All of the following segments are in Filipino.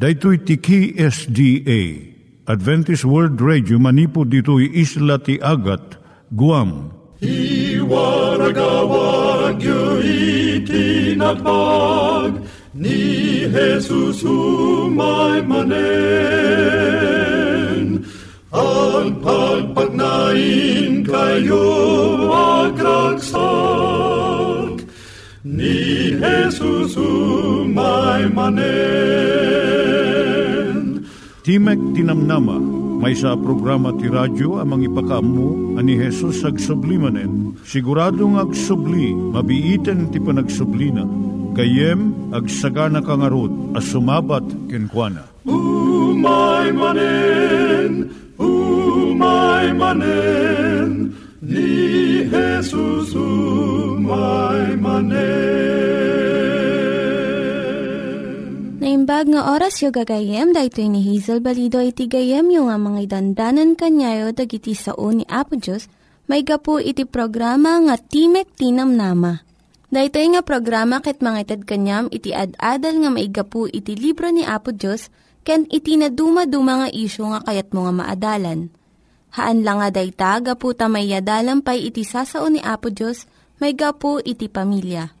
Daitui tiki SDA, Adventist World Radio, manipod ditoy isla ti Agat, Guam. I waragawag yu itinatpag, ni Jesus umay manen. Ang pagpagnain kayo agraksak, ni Jesus umay manen. Timek ti Namnama, maysa programa ti radyo amang ipakaammo ani Jesus agsublimanen. Siguradong agsubli, mabiiten ti panagsublina. Kayem agsagana kangarod a sumabat kenkuana. Umay manen, ni Jesus umay manen. Naimbag nga oras yung gagayem, dahito ni Hazel Balido iti gagayem yung nga mga dandanan kanyayo dag iti sao ni Apo Diyos, may gapu iti programa nga Timek ti Namnama. Dahito nga programa ket mangitad kanyam iti ad-adal nga may gapu iti libro ni Apo Diyos, ken iti na dumaduma nga isyo nga kayat mga maadalan. Haan lang nga dayta, gapu tamayadalam pay iti sao ni Apo Diyos, may gapu iti pamilya.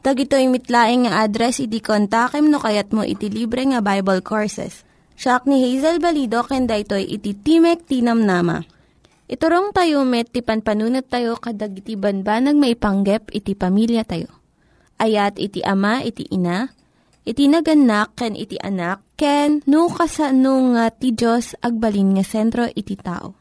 Tag ito'y mitlaing nga address, iti kontakem no kayat mo iti libre nga Bible Courses. Siya ni Hazel Balido, kenda ito'y iti Timek ti Namnama. Iturong tayo met, ti panpanunat tayo, kadag iti banbanag maipanggep, iti pamilya tayo. Ayat iti ama, iti ina, iti naganak, ken iti anak, ken no kasano nga ti Diyos, agbalin nga sentro iti tao.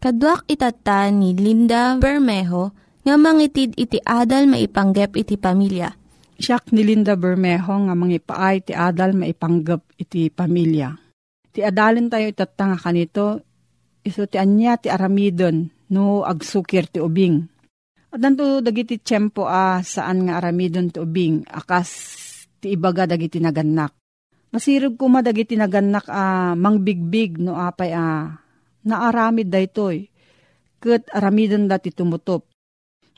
Kaduak itata ni Linda Bermejo, nga mangitid iti adal maipanggep iti pamilya. Siak ni Linda Bermejo nga mangipaay iti adal maipanggep iti pamilya. Ti adalin tayo itatanga kanito, iso ti anya ti aramidon no agsukir ti ubing. At nanto dagiti tiyempo saan nga aramidon ti ubing, akas ti ibaga dagiti naganak. Masirog kuma dagiti naganak mangbigbig no apay naaramid daytoy. Ket aramidon dati tumutop.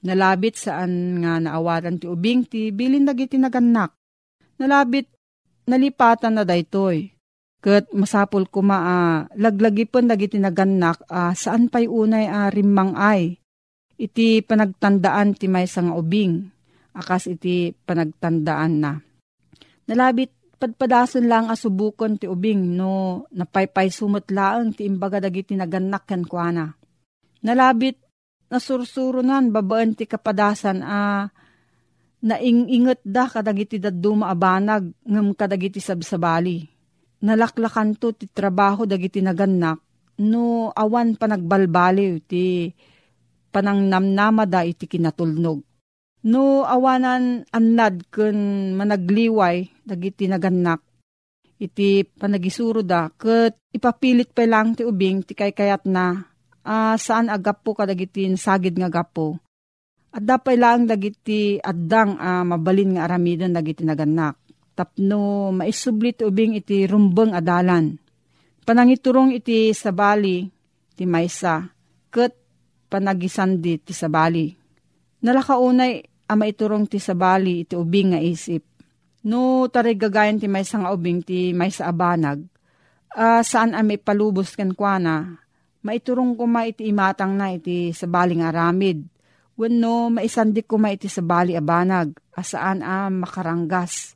Nalabit saan nga naawatan ti ubing ti bilin dagiti naganak. Nalabit nalipatan na daytoy. Ket masapol kuma laglagipon dagiti naganak saan pay unay rimmang ay. Iti panagtandaan ti maysa nga ubing. Akas iti panagtandaan na. Nalabit padpadason lang asubukon ti ubing no napaypay sumutlaan ti imbaga dagiti naganak kenkuana. Nalabit nasursurunan, babaan ti kapadasan, naingingat da kadagiti daduma abanag, ngam kadagiti sabsabali. Nalaklakan to ti trabaho dagiti naganak, no awan panagbalbaliw ti panangnamnama da iti kinatulnog. No awanan anad kun managliway dagiti naganak, iti panagisuro da, ket ipapilit pa lang ti ubing ti kaykayat na, saan agapo kadagiti sagid nga gapo. At dapay lang dagiti addang mabalin nga aramidon dagiti naganak. Tapno maisublit ubing iti rumbeng adalan. Panangiturong iti sabali ti maysa ket panagisandi ti sabali. Nalakaunay maiturong ti sabali iti ubing nga isip. No tarigagayan ti maysa nga ubing ti maysa abanag. Saan maipalubos kenkuana? Maiturong kuma iti imatang na iti sabali nga aramid. Wenno maisandik kuma iti sabali abanag, asaan makaranggas.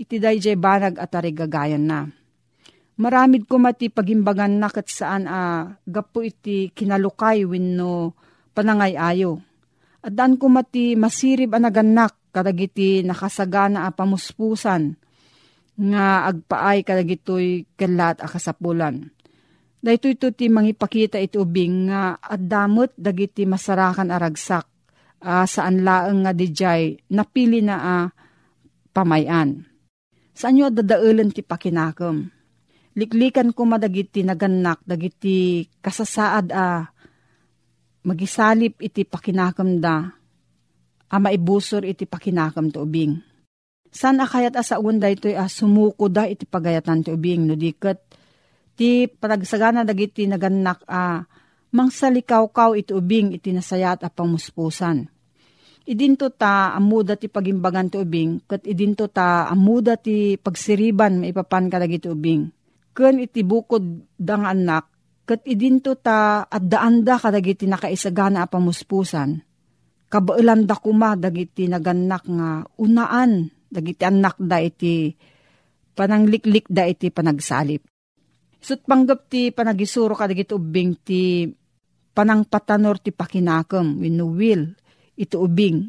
Iti dayjay banag at arigagayan na. Maramid kuma iti pagimbagan na kat saan gapo iti kinalukay wenno panangay ayo. At daan kuma iti masirib anaganak kadagiti nakasagana pamuspusan nga agpaay kadagitoy kelat a kasapulan. Dahito ito ti mangipakita iti ubing nga addamot dagiti masarakan aragsak saan laeng nga dijay napili na pamayan. Saan nyo dadaelan ti pakinakem? liklikan ko madagiti naganak, dagiti kasasaad magisalip iti pakinakam da, maibusor iti pakinakam to ubing. San akayat asaun da ito'y sumuko da iti pagayatan to ubing, no diket ti panagsagana dagiti naganak mangsalikaw-kaw iti ubing iti nasayat panmuspusan. Idinto ta amuda ti pagimbagan ti ubing, ket idinto ta amuda ti pagsiriban maipapan ka dagiti ubing. Ken iti bukod dang anak, ket idinto ta addaanda ka dagiti nakaisagana a pamuspusan. Kabaelanda kuma dagiti naganak nga unaan dagiti anak da iti panangliklik da iti panagsalip. Sut panggap ti panagisuro ka dagiti ubing ti panangpatanor ti pakinakem winuwil ito ubing.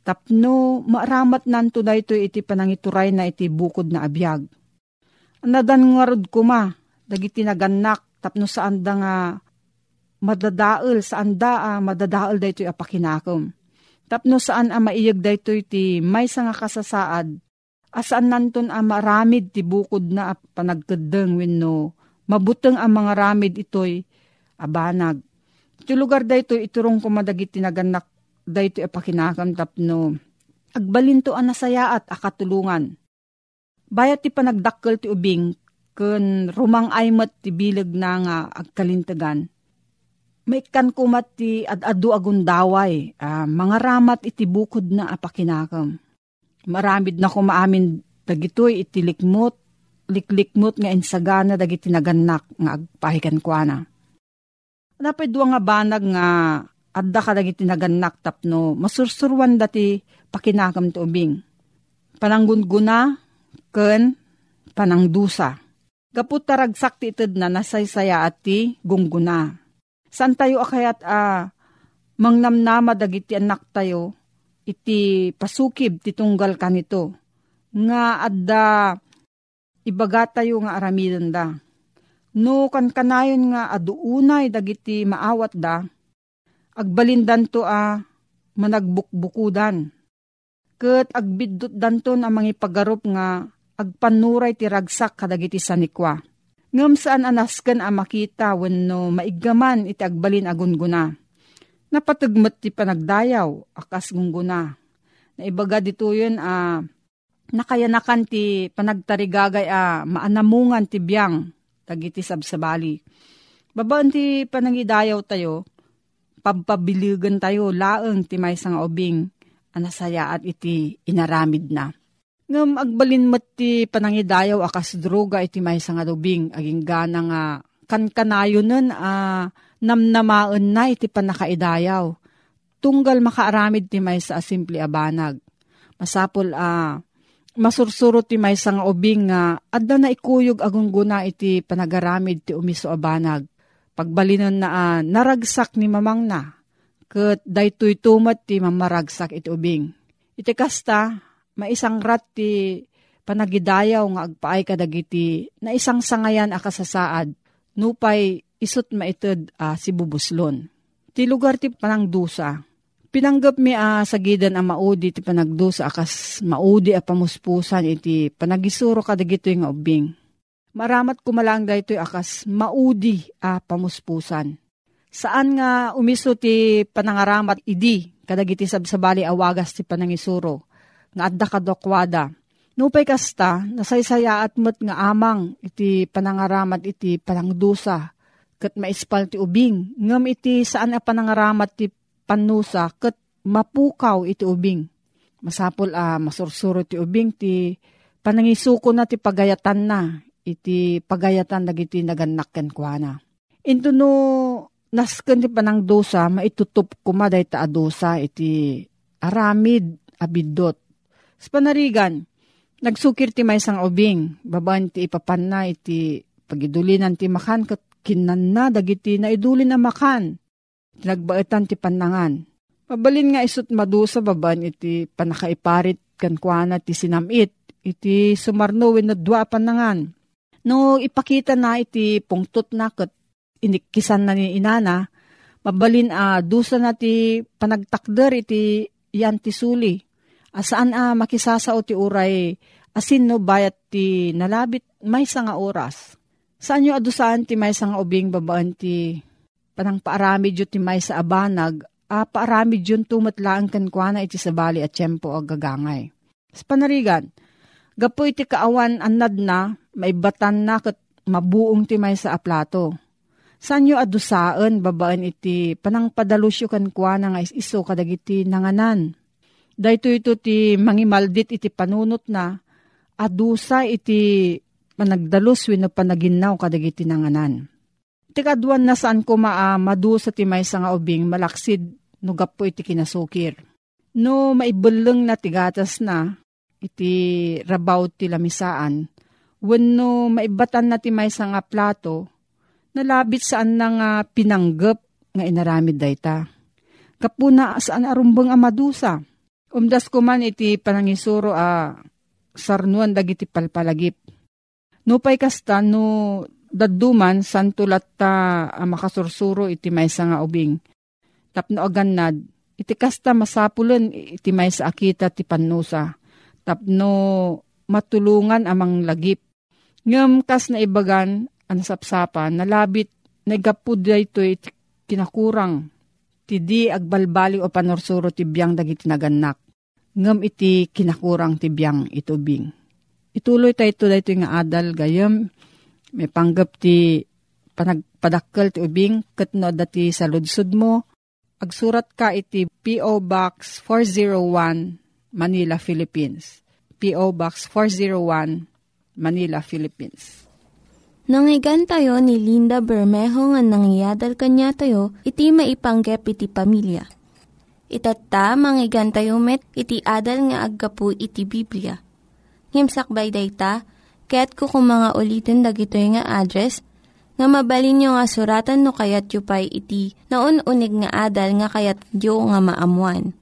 Tapno, maaramat nanto na ito iti panangituray na iti bukod na abiyag. Anadan ngarod kuma, dagiti naganak, tapno saan da nga madadael, saan da madadael da ito apakinakom. Tapno saan maiyag da ito iti may sa nga kasasaad, asaan nanton maramid ti bukod na panagkadeng wenno, mabuteng ang mga ramid ito'y abanag. Iti lugar da ito iturong kuma dagiti naganak, dahito apakinakam tapno agbalintoan na saya at akatulungan. Bayat ti panagdakkel ti ubing ken rumang aymat ti bilag na nga agkalintagan. Maikan kumat ti adadu agundaway, mga ramat iti bukod na apakinakam. Maramid na kumaamin dagitoy iti likmot, liklikmot nga insagana dagiti naganak nga agpahikan kuana. Napay duwa nga banag nga adda ka dagiti naganak tapno masursurwan dati pakinakam ti ubing. Pananggunguna ken panangdusa. Gapud taragsak ti ited na nasaysaya at ti gungguna. San tayo akayat mangnamnama dagiti anak tayo iti pasukib ti tunggal kanito. Nga adda ibaga tayo nga aramiden da. No kankanayon nga aduunay dagiti maawat da. Agbalindan to managbukbukudan. Ket agbiddot danton ang mga paggarop nga agpanuray ti ragsak kadagiti sanikwa. Ngem saan anasken ang makita wenno maiggaman iti agbalin agungguna. Napatugmet ti panagdayaw akas gungguna. Naibaga ditoyon nakayanakan ti panagtarigagay maanamungan ti biyang dagiti sabsabali. Babaan ti panangidayaw tayo pagpabiligan tayo laeng ti maysa nga ubing anasaya at iti inaramid na. Ngem agbalin met ti panangidayaw akas droga iti maysa nga ubing aging gana nga kankanayonen namnamaen na iti panakaidayaw. Tunggal makaaramid ti maysa a simple abanag. Masapol masursuro ti maysa nga ubing nga adda na ikuyog agungguna iti panagaramid ti umiso abanag. Pagbalinan na naragsak ni mamang na, ket daytoy tumat ti mamaragsak iti ubing. Iti kasta, maisang rat ti panagidayaw nga agpaay kadagiti na isang sangayan akasasaad, nupay isut maited si bubuslon. Ti lugar ti panangdusa, pinanggap mi sagidan ang maudi ti panagdusa akas maudi a pamuspusan iti panagisuro kadagiti nga ubing. Maramat kumalang daytoy akas maudi pamuspusan. Saan nga umiso ti panangaramat idi kadagiti sabsabali awagas ti panangisuro nga adda kadokwada. Nupay kasta nasaysaya at met nga amang iti panangaramat iti panangdusa ket maispal ti ubing ngem iti saan a panangaramat ti pannusa ket mapukaw iti ubing. Masapol masursuro ti ubing ti panangisuko na ti pagayatan na iti pagayatan dagiti naganak ken kuana. Into no nasken ti panangdusa maitutup kuma dayta adusa iti aramid abiddot. Sa panarigan nagsukir ti maysa nga ubing babaen ti ipapan na iti pagidulinan ti makan ket kinanna dagiti naidulin na makan. Nagbaetan ti pannangan. Mabalin nga isut madusa babaen iti panakaiparit ken kuana ti sinamit iti sumarno wenno dua pannangan. No ipakita na iti pungtot na ket inikisan na ni inana, mabalin dusa na ti panagtakder iti yan ti suli. Asaan makisasao ti uray asin no bayat ti nalabit maysa nga oras. Saan nyo adusan ti may sang ubing babaan ti panang paaramid yun ti may sa abanag, a paaramid yun tumatlaan kankwana iti sabali at tiyempo agagangay. Sa panarigan, gapo iti kaawan anad na, maibatan na kat mabuong ti may sa aplato. Saan nyo adusaan babaan iti panang padalusyo kankwana nga iso kadagiti nanganan. Dahito ito ti mangimaldit iti panunot na, adusa iti managdalus wenno panaginaw kadagiti nanganan. Tikaduan na saan ko madusa ti maysa nga ubing malaksid no gapo iti kinasukir. No maibeleng na tigatas na iti rabaw ti lamisaan, wenno maibatan na ti maysa nga plato nalabit saan na nga pinanggep nga inaramid dayta. Kapuna saan arumbeng a madusa. Umdas ko man iti panangisuro a sarnuan dagiti palpalagip. No pay kasta no daduman san tulat ta makasursuro iti maysa nga ubing. Tapno agannad iti kasta masapulen iti maysa akita ti pannusa. Tapno matulungan amang lagip. Ngem kas na ibagan an sapsapan nalabit nagapud daytoy iti kinakurang ti di agbalbali o panursuro ti biang dagiti nagannak. Ngem iti kinakurang ti biang itubing. Ituloy tayo ito dahito yung adal gayam, may panggap ti panagpadakkel ti ubing, katno dati sa ludsud mo, agsurat ka iti P.O. Box 401, Manila, Philippines. P.O. Box 401, Manila, Philippines. Nangyigan tayo ni Linda Bermejo nga nangyadal kanya tayo, iti maipanggap iti pamilya. Itata, mangyigan tayo met, iti adal nga aggapu iti Biblia. Ngimsakbay dayta, kaya't kukumanga ulitin dagito nga address nga mabalin nyo nga suratan no kayat yu pa'y iti na un-unig nga adal nga kayat yu nga maamuan.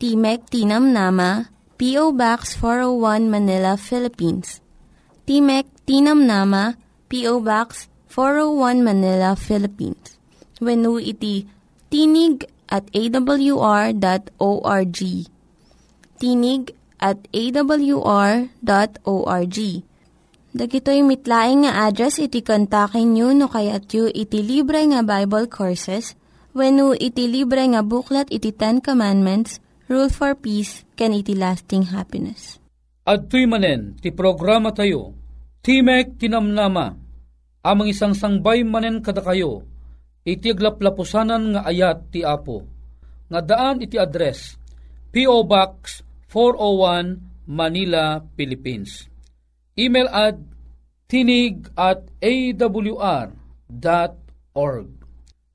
Timek ti Namnama, P.O. Box 401 Manila, Philippines. Timek ti Namnama, P.O. Box 401 Manila, Philippines. Wenno iti tinig@awr.org. tinig@awr.org. Dagitoy mitlaing nga address iti kontakin nyo no kayat yu iti libre nga Bible Courses wenno iti libre nga buklat iti Ten Commandments, Rule for Peace, ken iti Lasting Happiness. Adtoy manen ti programa tayo, Timek ti Namnama, amang isang sangbay manen kada kayo, iti aglaplapusanan nga ayat ti Apo. Nga daan iti address, P.O. Box 401 Manila, Philippines. Email at tinig@awr.org.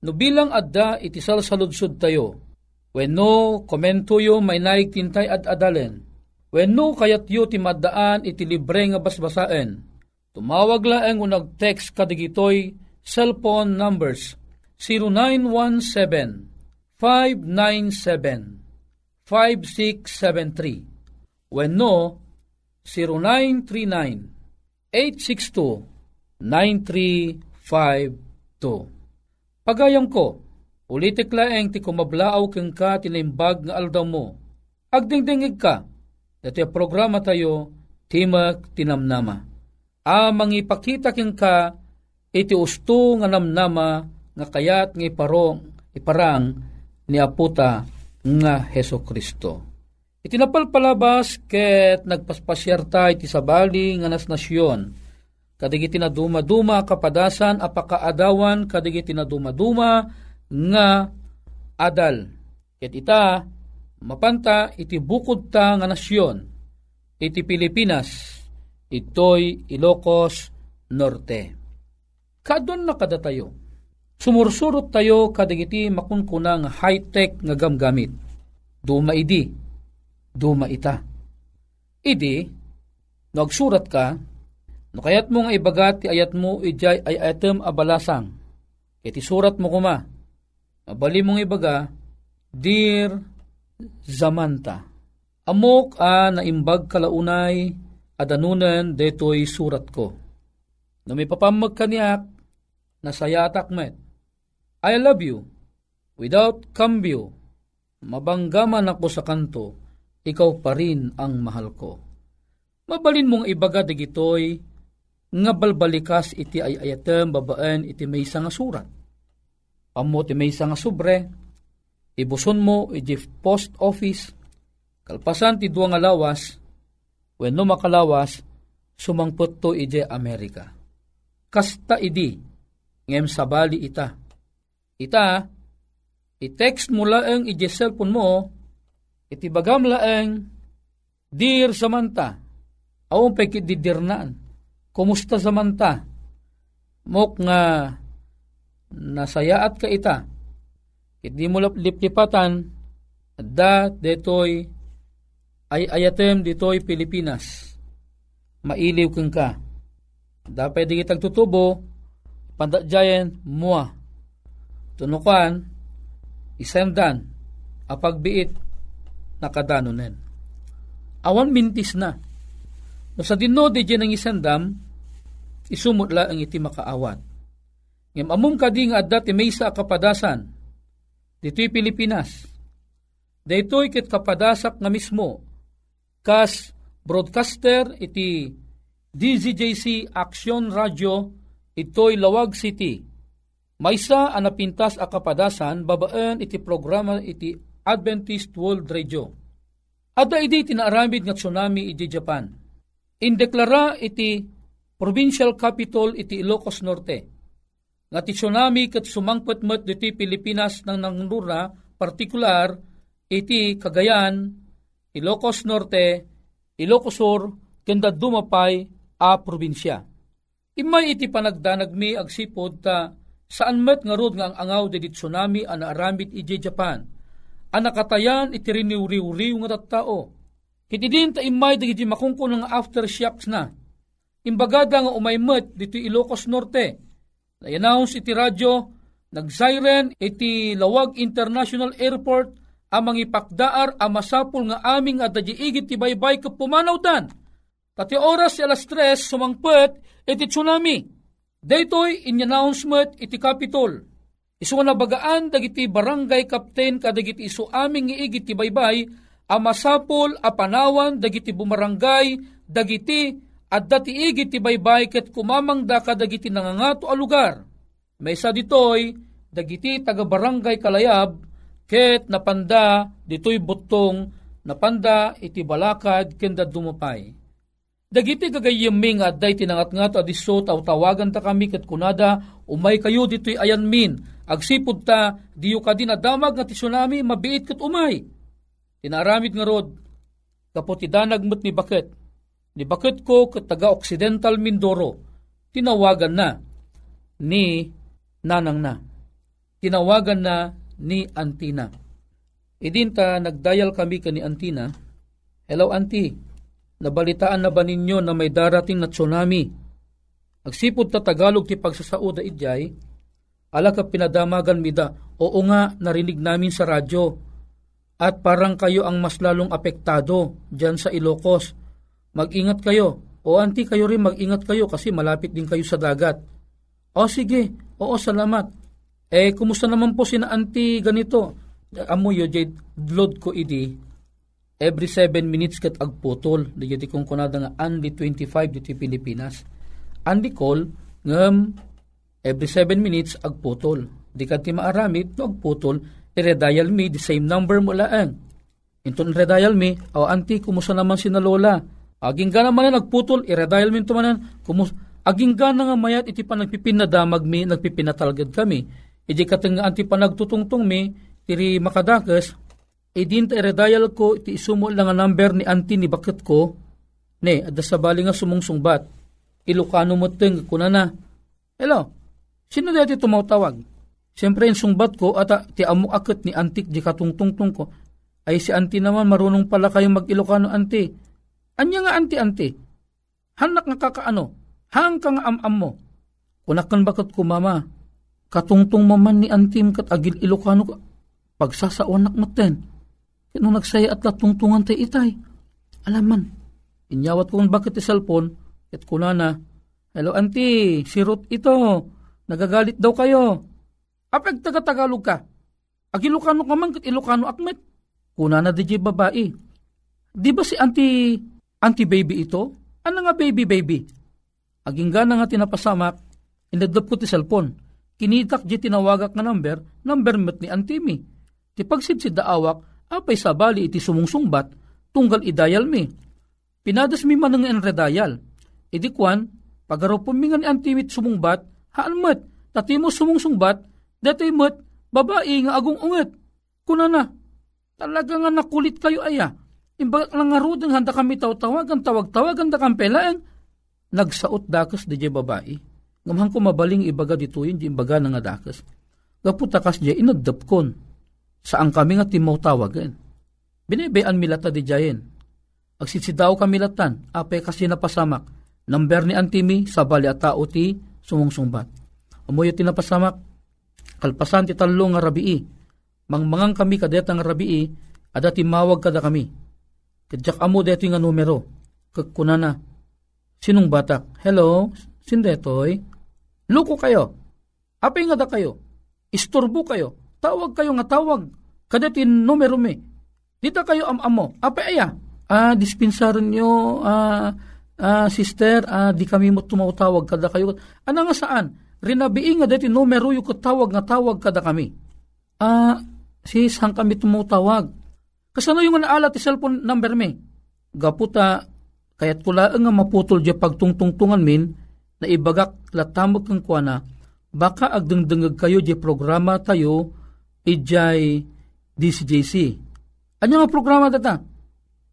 No bilang adda iti salsaludsud tayo. Wenno komento yo may naik tintay at adalen. Wenno kayat yo ti maddaan iti libre nga basbasaen. Tumawag laeng unag text kadigitoy cellphone numbers 0917-597-5673 wenno 0939-862-9352. Pagayam ko, ulitik laeng ti kumablaaw keng ka tinimbag nga aldaw mo. Agdingdingig ka, dati a programa tayo, Timek ti Namnama. Amang ipakita keng ka, iti usto nga namnama nga kayat nga iparang ni Aputa nga Heso Kristo. Itinapalpalabas ket nagpaspasyarta iti sabali nga nasnasyon. Kadigiti na dumaduma kapadasan apakaadawan kadigiti na dumaduma nga adal. Ket ita mapanta iti bukod ta nga nasyon. Iti Pilipinas, itoy Ilocos Norte. Kadon na kada tayo. Sumursurot tayo kadigiti makunkuna nga high-tech nga gamgamit. Dumaidi, dumaita. Idi, nagsurat ka, no kayat mo nga ibagat ti ayat mo ijay ay item abalasang. Iti surat mo kuma. Abali mong ibaga, Dear Zamanta, amok a naimbag kalaunay adanunan detoy surat ko. No may papamag kaniak, nasayatak met. I love you, without cambio, mabanggaman ako sa kanto, ikaw pa rin ang mahal ko. Mabalin mong ibaga digitoy nga balbalikas iti ay ayatem babaan iti maysa nga surat. Ammo ti maysa nga sobre, ibuson mo iti post office, kalpasan ti duwa nga lawas, wenno makalawas, sumangpot to iti Amerika. Kasta idi, ngem sabali ita. Ita, i-text mo laeng iti cellphone mo, iti bagam laeng, Dear Samantha, awang pekit didirnaan, kumusta Samantha? Mok nga nasayaat ka ita, hindi mo liplipatan, da detoy ay ayatem detoy Pilipinas, mailiw kang ka. Da pwede kitang tutubo, pandadjayan mua, tunukan, isendan, apagbiit, nakadanunen. Awan mintis na. No sa dinno di dyan ang isandam, isumutla ang iti makaawat. Ngam amum kading adda ti maysa kapadasan, dito'y Pilipinas. Dito'y kit kapadasak nga mismo, kas broadcaster iti DZJC Action Radio, ito'y Lawag City. Maysa anapintas a kapadasan, babaan iti programa iti Adventist World Radio. Ada idi tinaaramid nga tsunami iti Japan. Indeklara iti provincial capital iti Ilocos Norte. Nga ti tsunami ket sumangpetmet ditoy Pilipinas nang nangnurna partikular iti Cagayan, Ilocos Norte, Ilocos Sur kenda dumapay a probinsya. Imay iti panagdanagmi agsipod ta saan met nga rod nga ang angaw didi tsunami a naaramid iti Japan. Anakatayan iti riniw-riw-riw nga tattao. Kiti din ta imay dagiti makungkon nga aftershocks na. Imbagada nga umaymet dito Ilocos Norte. Na-announce iti radyo, nag-siren iti Lawag International Airport amang ipakdaar amasapul nga aming adajiigit ti baybay kapumanaw dan. Tati oras 3:00 sumangpet iti tsunami. Daytoy in-announcement iti Capitol. Isu nga nabagaan dagiti barangay captain kadagiti isu aming iigit ti baybay a masapol a panawan dagiti bumarangay dagiti adda ti igit ti baybay ket kumamangda kadagiti nangangato a lugar. Maysa ditoy dagiti taga barangay Kalayab ket napanda ditoy buttong napanda iti balakad ken dumapay. Dagiti gagayeming adda iti nangatngato adiso tawtawagan ta kami ket kunada umay kayo ditoy ayanmin. Agsipod ta, diyo ka din adamag na ti tsunami, mabiit kat umay. Tinaramid nga rod, kaputidanag mo't ni Baket ko kat taga-Occidental Mindoro, tinawagan na ni Nanang na. Tinawagan na ni Antina. Idinta, nagdayal kami ka ni Antina. Hello, Auntie. Nabalitaan na ba ninyo na may darating na tsunami? Agsipod ta Tagalog ti pagsasauda idjay, ala ka pinadamagan mida, oo nga narinig namin sa radyo at parang kayo ang mas lalong apektado dyan sa Ilocos. Mag-ingat kayo. O Auntie, kayo rin mag-ingat kayo kasi malapit din kayo sa dagat. O sige, oo salamat. Eh kumusta naman po sina Auntie ganito? Amuyo jade, blood ko idi. Every 7 minutes kat agputol. Diyati kong kunada nga Andy 25 dito Pilipinas. Andy call ngam every 7 minutes, agputol. Di ka ti maaramid, no agputol, i-redial me, the same number mo laeng. Inton redial me, o Auntie, kumusta naman si na Lola? Aging ka naman na nagputol, i-redial me ito manan, aging ka na nga mayat, iti pa nagpipinadamag me, nagpipinatalgad kami. Iti ka tinga Auntie pa nagtutungtong me, tiri makadakas, idinta i-redial ko, iti isumo lang ang number ni Auntie, ni Baket ko, ne, adasabali nga sumungsungbat, Ilocano mo ting, kuna na, hello, sino dati tumatawag? Siyempre, yung sungbat ko at ti amuakit ni Antik di katungtungtong ko. Ay si Auntie naman, marunong pala kayong mag-Ilocano, Auntie. Anya nga, Auntie? Hanak nga kakaano? Hang ka nga am-am mo? Kunakan bakit ko, Mama? Katungtong maman ni Auntie kat agil Ilocano ko. Pagsasawanak natin. Kino nagsaya at latungtungan tayo itay. Alaman, inyawat ko bakit ti cellphone. At kunana, hello, Auntie, si Ruth ito. Nagagalit daw kayo. Apeg taga-Tagalog ka. Ag Ilocano ka man, kat Ilocano akmet. Kuna na DJ babae. Di ba si Auntie Baby ito? Ano nga baby? Agingga na nga tinapasamak, inadlap ko ti cellphone. Kinitak di tinawagak na number met ni Antimi. Ti pagsibsid da awak, apay sabali iti sumungsungbat, tunggal idayal mi. Pinadas mi manang enredayal. Idi kwan, pagaropon mi nga ni Antimi sumungbat, haan met, tatimo sumungsungbat, dati met, babae nga agong unget. Kuna na, talaga nga nakulit kayo aya. Imbagak lang nga rudeng handa kami tawtawagan, tawag-tawagan da kampelaan. Nagsaot dakas di jay babae. Ngamahang kumabaling ibaga dituyin, di imbaga na nga dakas. Kaputakas jay inagdapkon. Saan kami nga timaw tawagan? Binibayan milata di jayin. Agsitsidao kamilatan, apay kasi napasamak. Number ni Antimi, sabali at tao ti sumungsumbat. Amoyo tinapasamak, kalpasan ti talo nga rabii. Mangmangang kami kadetang rabii, ada timawag kada kami. Kadyak amo deto yung numero. Kagkuna na. Sinong batak? Hello? Sindetoy? Luko kayo. Apay nga da kayo. Isturbo kayo. Tawag kayo nga tawag. Kadatin numero me. Dita kayo am-amo. Apay aya. Dispensaran nyo, sister, di kami mo tumautawag kada kayo. Ano nga saan? Rinabiin nga deti numero yung katawag nga tawag kada kami. Sis, hang kami tumautawag. Kasano yung naala ti cellphone number me? Gaputa, kaya't kula nga maputol di pagtungtungtungan min, na ibagak latamag kang kuana, baka agdengdengag kayo di programa tayo, ijay DZJC. Ano nga programa data?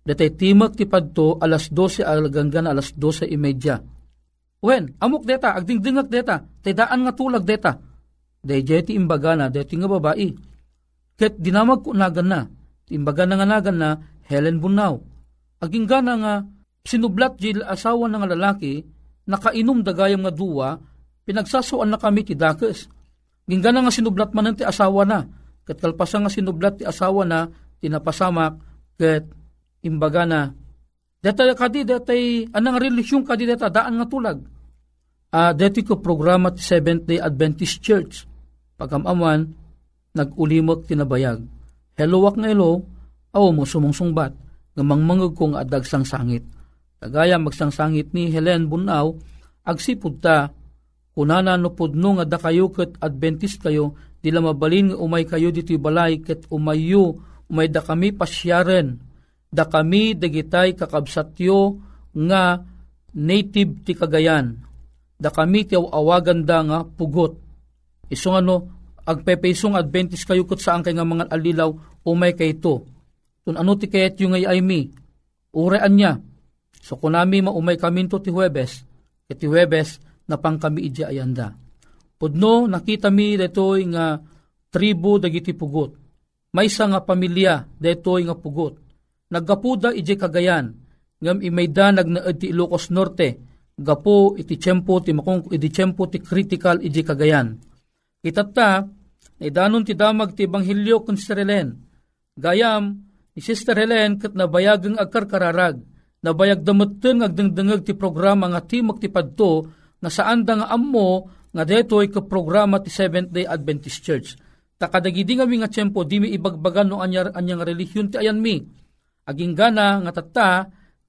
Datay Timek ti Padto, 12:00 alaganggan 12:30. Wen, amok data, agdengdengag data, taydaan nga tulag data. Day jay ti imbagana, day ti nga babae. Ket dinamag kunagan na, imbaga na nga nagan na Helen Bunao. Aging gana nga sinublat jil asawa ng lalaki nakainom dagayam nga duwa pinagsasuan na kami ti dakes. Aging gana nga sinublat man ti asawa na ket kalpasa nga sinublat ti asawa na tinapasamak ket imbaga na detay kadi detay anang relisyon kadi deta daan nga tulag. Deti ko programa ti Seventh Day Adventist Church pagamaman nagulimok tinabayag. Helowak nga ilo, awo mo sumungsungbat, ngamang mangag kong adag sangsangit. Tagaya magsangsangit ni Helen Bunao, agsipod ta, kunana nupod nung ada kayo ket Adventist kayo, dila mabalin nga umay kayo dito'y balay, ket umayo, umay da kami pasyaren, da kami dagitay kakabsatyo nga native ti Cagayan, da kami ti awagan da nga pugot. Isong ano, agpepeisong Adventist kayo ket saan kay nga mga alilaw umay kay ito. Tun ano ti kayat yung ay mi. Urean niya. So kunami maumay kami to ti Huwebes. Iti Huwebes na pang kami ija ayanda. Pudno nakita mi detoy nga tribo dagiti pugot. Maysa nga pamilya detoy nga pugot. Naggapuda ije Cagayan. Ngam imayda nagnaed ti Ilocos Norte. Gapo iti tiyempo ti makong iti tiyempo ti critical ije Cagayan. Kitata, naidanon ti damag ti Banghilyo kun Sister Helen. Gayam, ni Sister Helen kat nabayagang agkarkararag, nabayag damutin agdengdengag ti programa nga Timek ti Padto, na saan da nga ammo, nga deto'y kaprograma ti Seventh Day Adventist Church. Takadagidi nga mi nga tiyempo, di mi ibagbagan no anyang relihiyon ti ayan mi. Aging gana nga tata,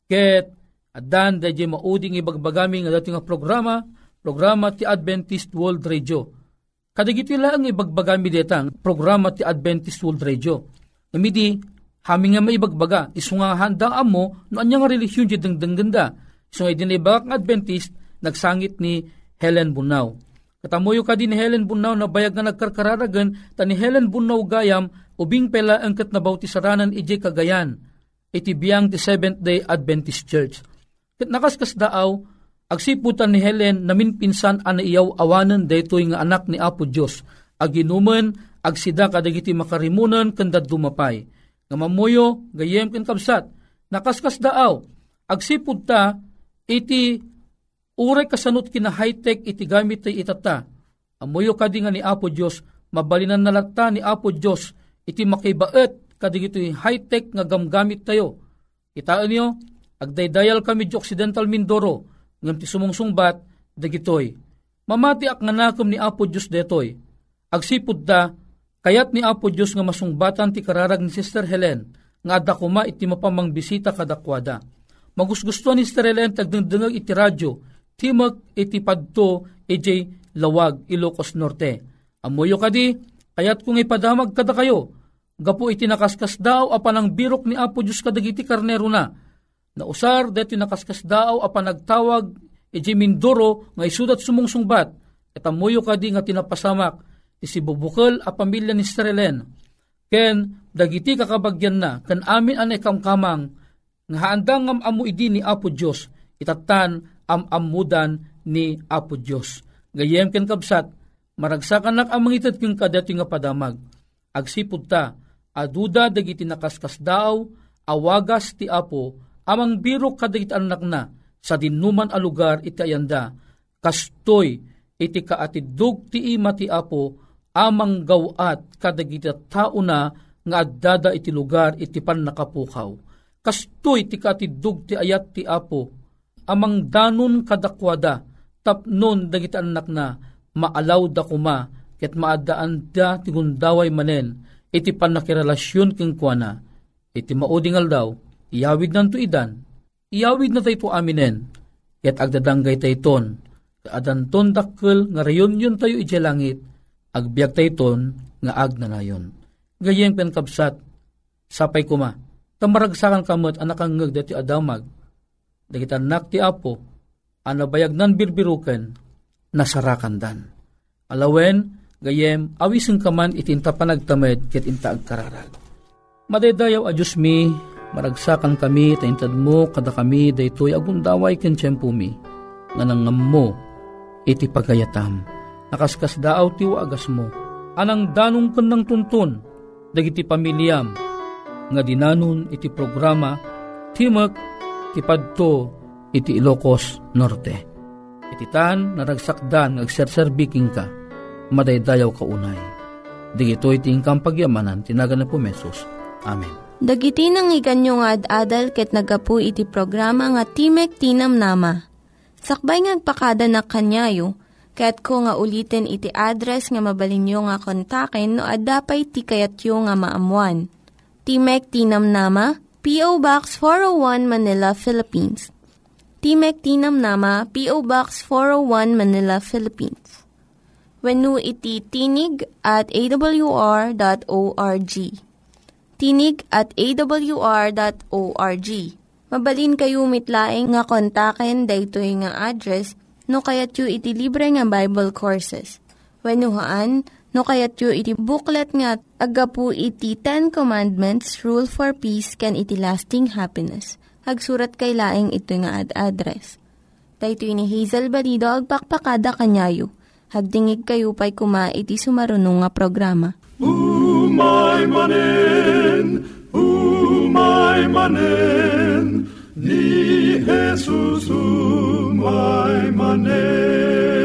ket adan da di mauding ibagbagami nga dati nga programa ti Adventist World Radio. Kadigiti lang ibagbaga mi detang programa ti Adventist World Radio. Namidi, haming nga maibagbaga, iso nga handaan mo no anya nga relisyon di dengdengganda. Iso nga idinibagak ng Adventist, nagsangit ni Helen Bunao. Katamoyo ka din ni Helen Bunao na bayag na nagkarkararagan, ta ni Helen Bunao gayam, ubing pela ang katnabaw ti saranan ije Cagayan, itibiyang ti Seventh Day Adventist Church. Katnakaskas daaw, agsiputan ni Helen namin pinsan ana iyaw awanan daytoy nga anak ni Apo Dios aginuman agsida kadagiti makarimunan ken dadumapay nga mamuyo gayem ken kabsat nakaskas daaw agsipud ta iti uray kasanot kina high-tech iti gamit tay itata amuyo kadi nga ni Apo Dios mabalinan nalakta ni Apo Dios iti makibaet kadagiti high-tech nga gamgamit tayo kitaan niyo agdaydayal kami di Occidental Mindoro ngam ti sumungsungbat dagitoy mamati ak nanakom ni Apo Dios detoy agsipud da kayat ni Apo Dios nga masungbatan ti kararag ni Sister Helen nga adda kuma iti mapamangbisita kadakwada. Magusgusto ni Sister Helen tagdengdengag iti radyo Timek iti padto ijay Lawag, Ilocos Norte. Amuyo kadi, kaya't kung ipadamag kada kayo, gapo iti nakaskas daw apan ang birok ni Apo Diyos kadagiti karnero na. Nausar deti nakaskas daw apan nagtawag ijay Mindoro nga isudat sumungsungbat. At amuyo kadi nga tinapasamak isibubukel a pamilya ni Srelen. Ken dagiti kakabagyan na ken amin anay kamkamang nga haandang am amu idi ni Apo Dios itatan am amudan ni Apo Dios. Gayem ken kabsat maragsakan nak ang mangited ken kadati nga padamag. Agsipud ta aduda dagiti nakaskas daw awagas ti Apo amang biro kadagiti anak na sa dinuman a lugar iti ayanda. Kastoy iti kaatidug ti ima ti Apo amang gawat kadagiti tao na nga addada iti lugar iti pannakapukaw. Kastoy ti kaatidug ti ayat ti Apo amang danon kadakwada tapnon dagiti anak na maalaw da kuma ket maaddaan da ti gundaway manen iti pannakirelasyon kengkuana. Iti maudingal daw iyawid nanto idan iyawid na tayto aminen ket agdadanggay tayton adanton dakkel nga reunion tayo iti langit. Agbiag tayton nga agnanayon. Gayem ken kabsat sapay kuma tamaragsakan kamet anakangeg dati adamag dagiti anak ti Apo anabayagnan birbiruken nasarakan dan. Alawen gayem awisen kaman iti inta panagtamed ket inta agkararag. Madaydayaw a Dios mi maragsakan kami ta intadmo kada kami daytoy agundaway ken tiempo mi nga nangammo iti pagayatam. Nakaskas daaw ti waagas mo, anang danong ken nang tuntun, dagiti pamilyam, nga dinanon iti programa, Timek ti padto iti Ilocos Norte. Iti tan naragsakdan agserserbiking ka, madaydayaw kaunay. Digito iti ingkang pagyamanan, tinagan na po Mesos. Amen. Dagiti nangyiganyo nga ad-adal ket nagapu iti programa nga Timek ti Namnama. Sakbay nga agpakada na kanyayo, kaya't ko nga ulitin iti address nga mabalinyo nga kontaken no addapay tikayatyo nga maamuan. Timek ti Namnama, P.O. Box 401 Manila, Philippines. Timek ti Namnama, P.O. Box 401 Manila, Philippines. Wenno iti tinig@awr.org. Tinig@awr.org. Mabalin kayo mitlaing nga kontaken daytoy nga address no kayat yu iti libre nga Bible Courses. Wenno haan, no kayat yu iti booklet nga agapu iti 10 Commandments, Rule for Peace, can iti lasting happiness. Hagsurat kay laing ito nga ad-address. Dayto ni Hazel Balido, agpakpakada kanyayo. Hagdingig kayo pa'y kuma iti sumarunong nga programa. Umay manen, ni Jesus umay manen.